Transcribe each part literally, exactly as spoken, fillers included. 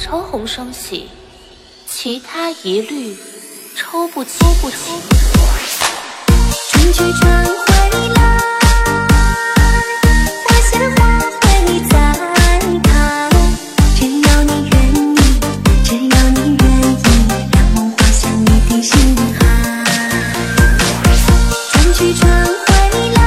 抽红双喜，其他一律抽不清。春去春回来，我鲜花为你绽开。只要你愿意，只要你愿意，让梦划向你的心海。春去春回来。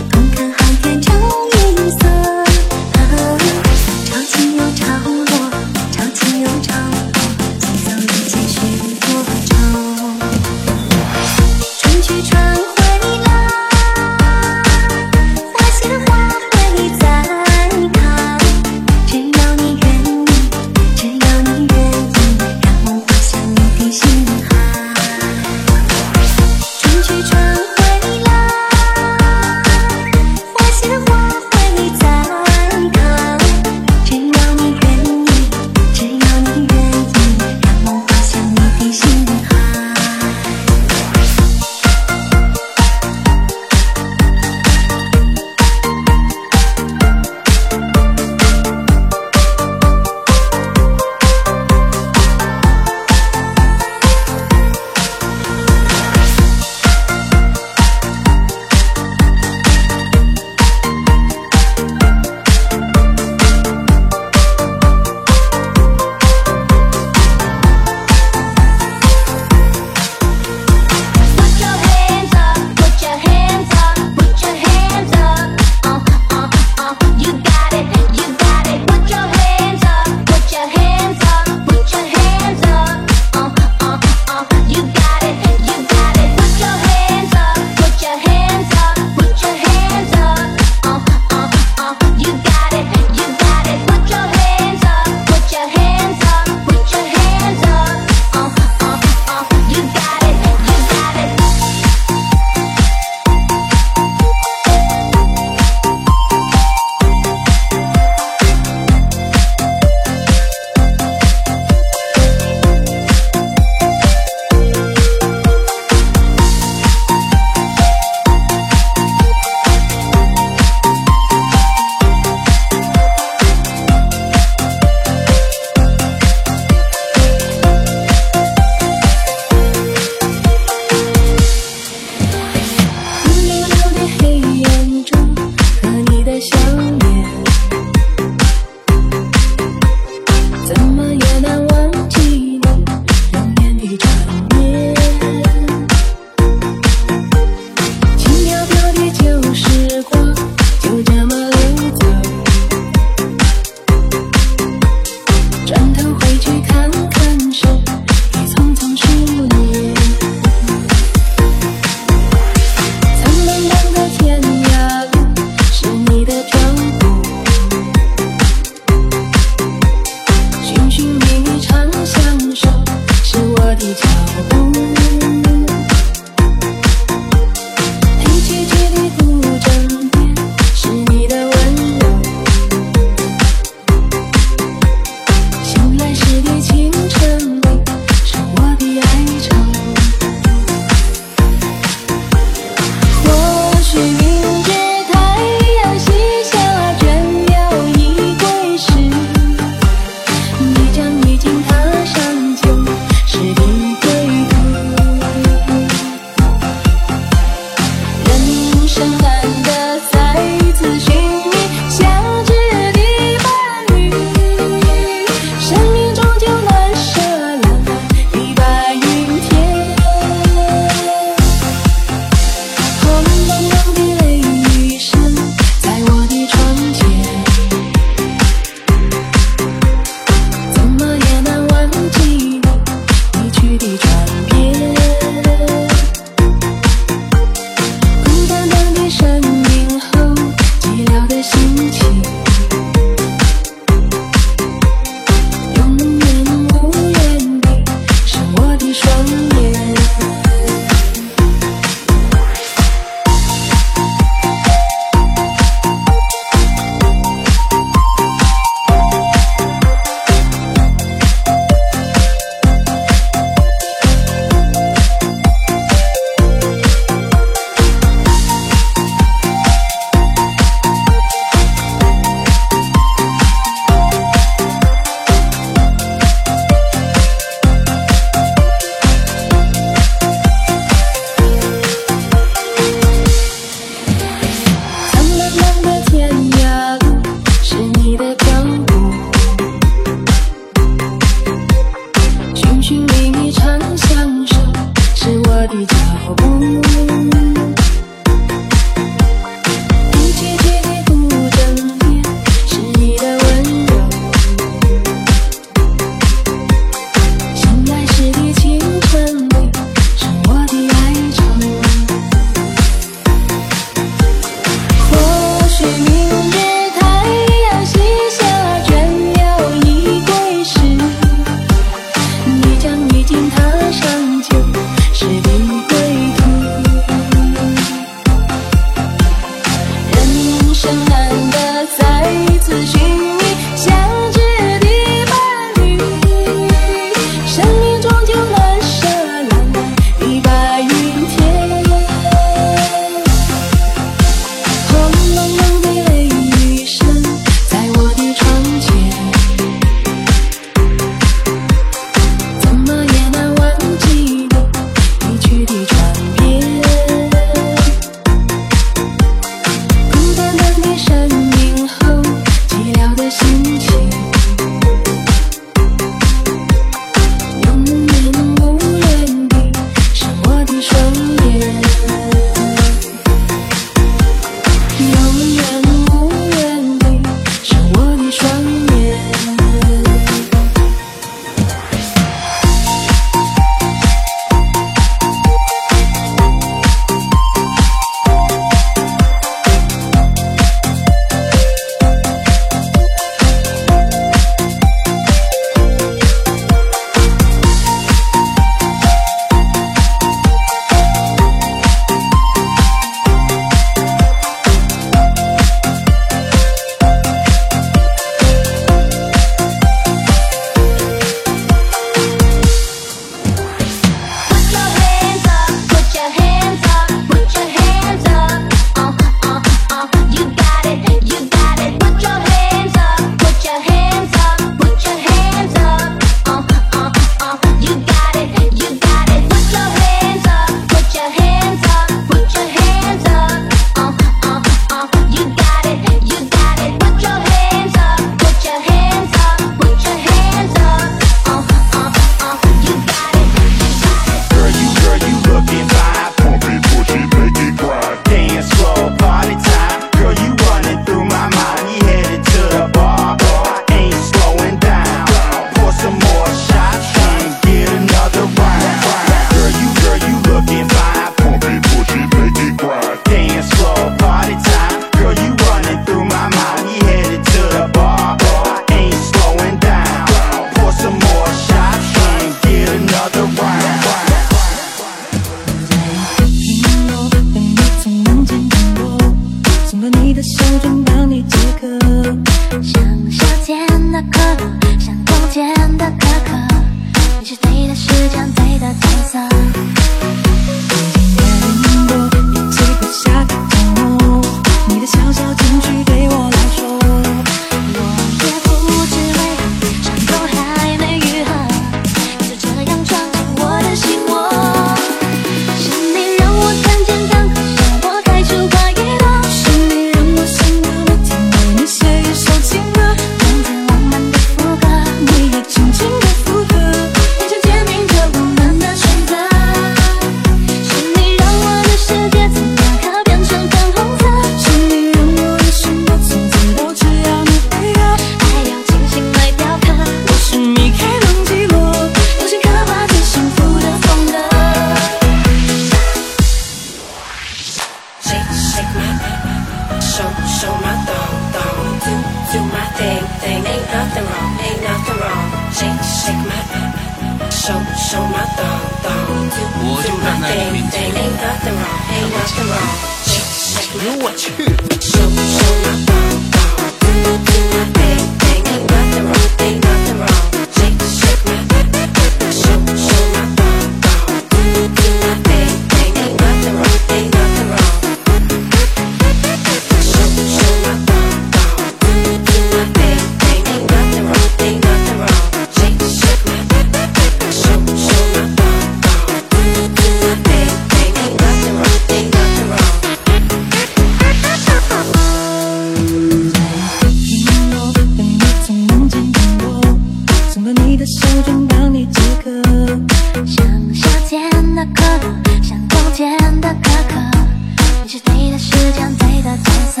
你是对的时间，对的角色，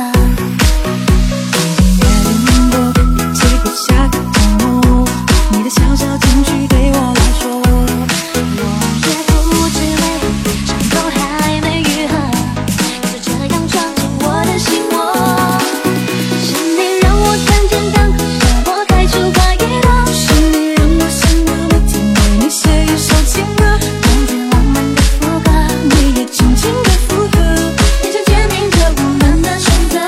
眼睛越灵活，几步下个动物，你的小小情绪对我来说，我也不知为何伤口还没愈合，就这样闯进我的心窝。是你让我看见干戈，让我开出怀疑了，是你让我想到每天为你写一首情歌，看见浪漫的副歌，你也轻轻的附和，眼神坚定着我们的选择。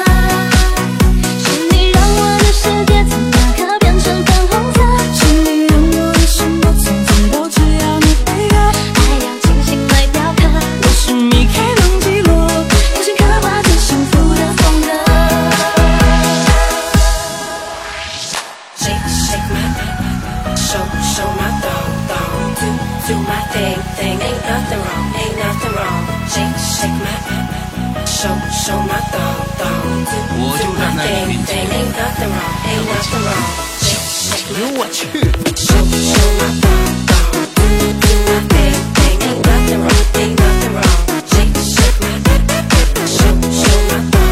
是你让我的世界从打卡变成粉红色，是你让我的什么从此都只要你配合，爱要清醒来雕刻，我是你开动记录，用心刻画最幸福的风格。Shake shake my thing, show show my thong thong, do do my thing thing, ain't nothing wrong, ain't nothing wrong. Shake shake my thing, show show my thong thong, do do my thing thing, ain't nothing wrong, ain't nothing wrong. Shake shake my 我去，thing, show show my thong thong, do do my thing thing, ain't nothing wrong, ain't nothing wrong. Shake shake my thing, show show my thong thong,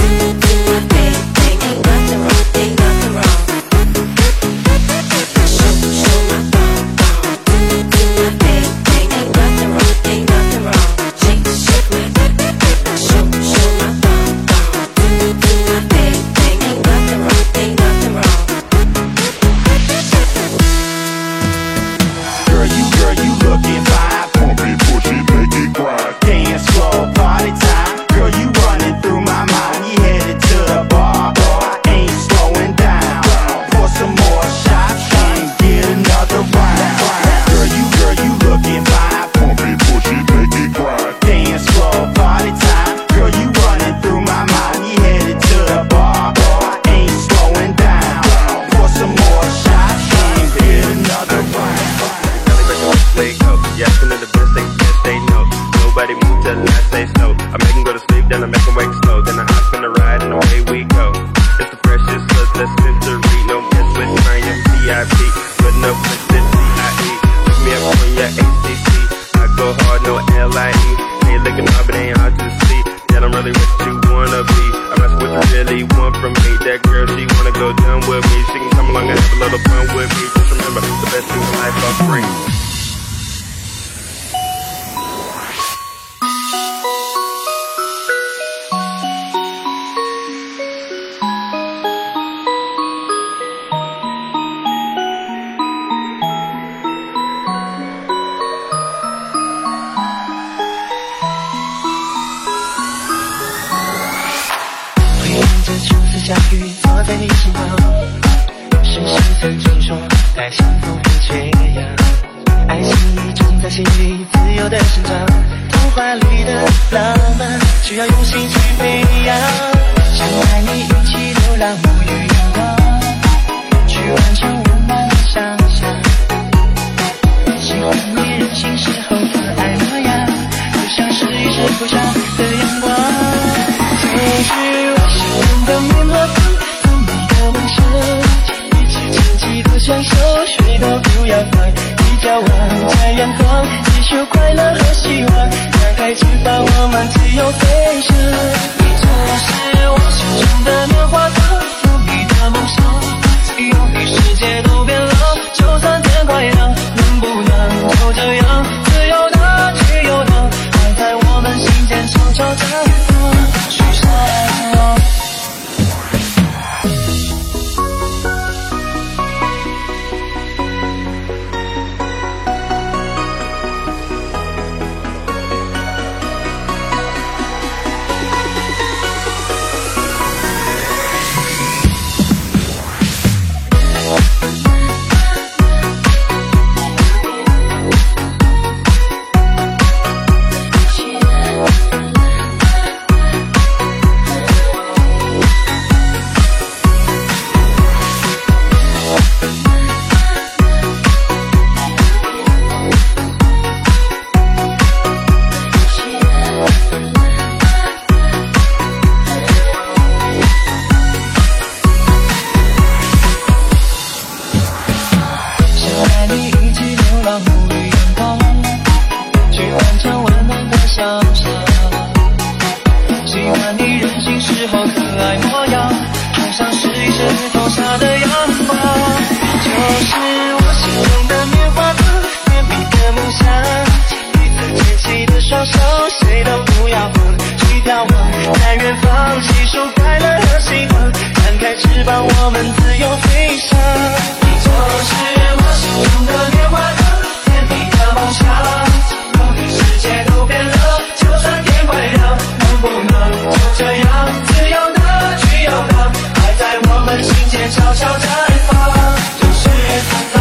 do do my thing thing, ain't nothing wrong, ain't nothing wrong. Show show my thong thong, do do my thing thing, ain't nothing wrong, ain't nothing wrong. Shake shake my thing, show show my thong thong, do do my thing thing, ain't nothing wrong, ain't nothing wrong. Girl, you, girl, you looking fine. Pump it, push it, make it grind. Dance floor, party time. Girl, you running through my mind. You headed to the bar, boy. I ain't slowing down. Pour some more shots, try and get another round. Girl, you, girl, you looking fine. Pump it, push it, make it grind. Dance floor, party time. Girl, you running through my mind. You headed to the bar, boy. I ain't slowing down. Pour some more shots, try and get another round. Wake up, yes, and then the best thing yes, they know. Nobody moves till I say so. I make 'em go to sleep, then I make 'em wake slow. Then I hop in the ride and away we go. It's the freshest cause that's mystery. No mess with mine, I'm T I P. Putting up with this C I E. Look me up on your A C C. I go hard, no L I E. Ain't looking hard, but ain't hard to see. That I'm really what you wanna be. I'm not what you really want from me. That girl, she wanna go down with me. She can come along and have a little fun with me. Just remember, the best thing in life are free. 谁都不要问，去眺望，在远方细数快乐和希望，展开翅膀，我们自由飞翔。你就是我心中的莲花河，甜蜜的梦想，我的世界都变了，就算天快亮，能不能就这样自由的去游荡，还在我们心间悄悄绽放，就是它。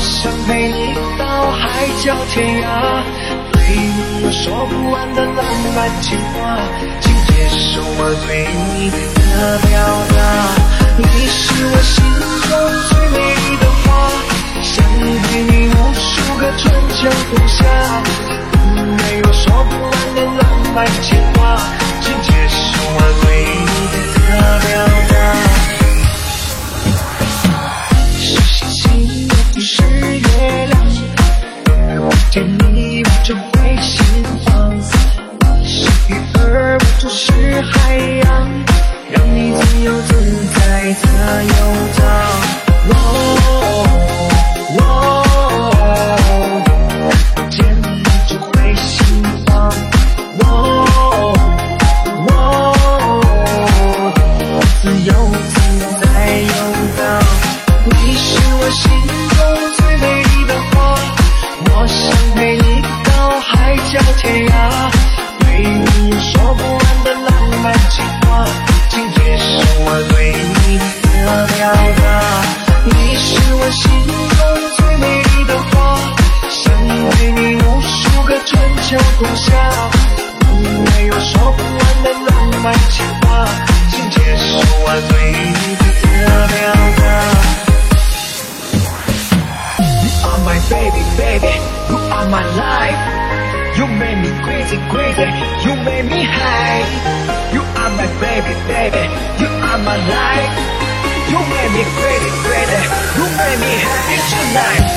想陪你到海角天涯，对你有说不完的浪漫情话，请接受我对你的表达。你是我心中最美丽的花，想陪你无数个春秋冬夏，对你有说不完的浪漫情话，请接受我对你的表达。见你我就会心慌，是鱼儿我就是海洋，让你自由自在的游荡。哦哦，见你就会心慌。哦哦，自由自在游荡。你是我心中最美丽的花。我想陪你到海角天涯，对你有说不完的浪漫情话，请接受我对你的表达。你是我心中最美丽的花，想陪你无数个春秋冬夏，没有说不完的浪漫情话，请接受我对你的表达。My baby, baby, you are my life. You make me crazy, crazy. You make me high. You are my baby, baby. You are my life. You make me crazy, crazy. You make me happy tonight.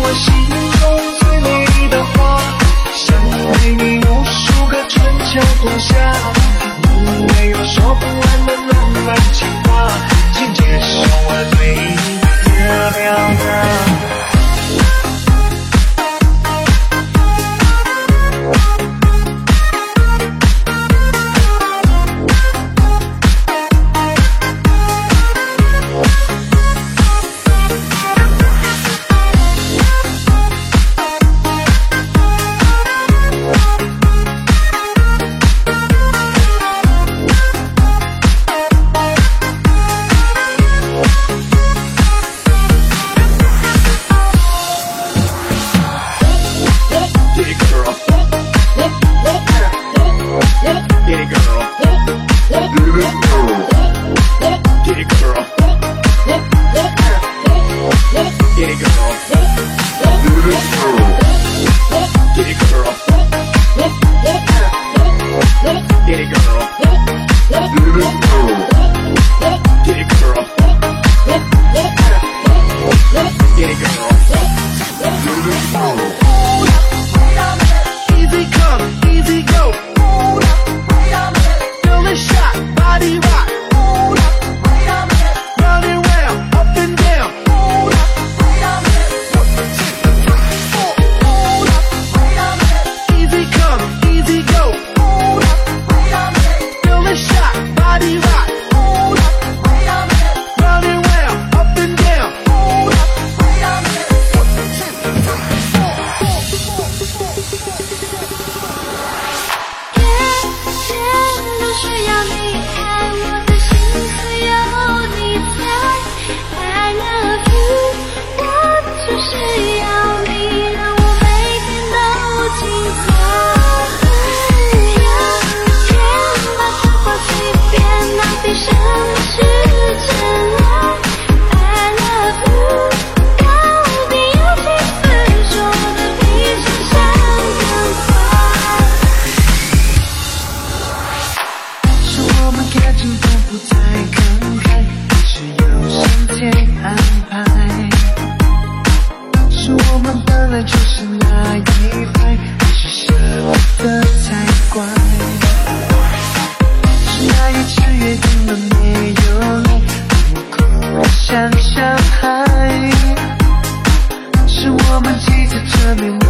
我证明。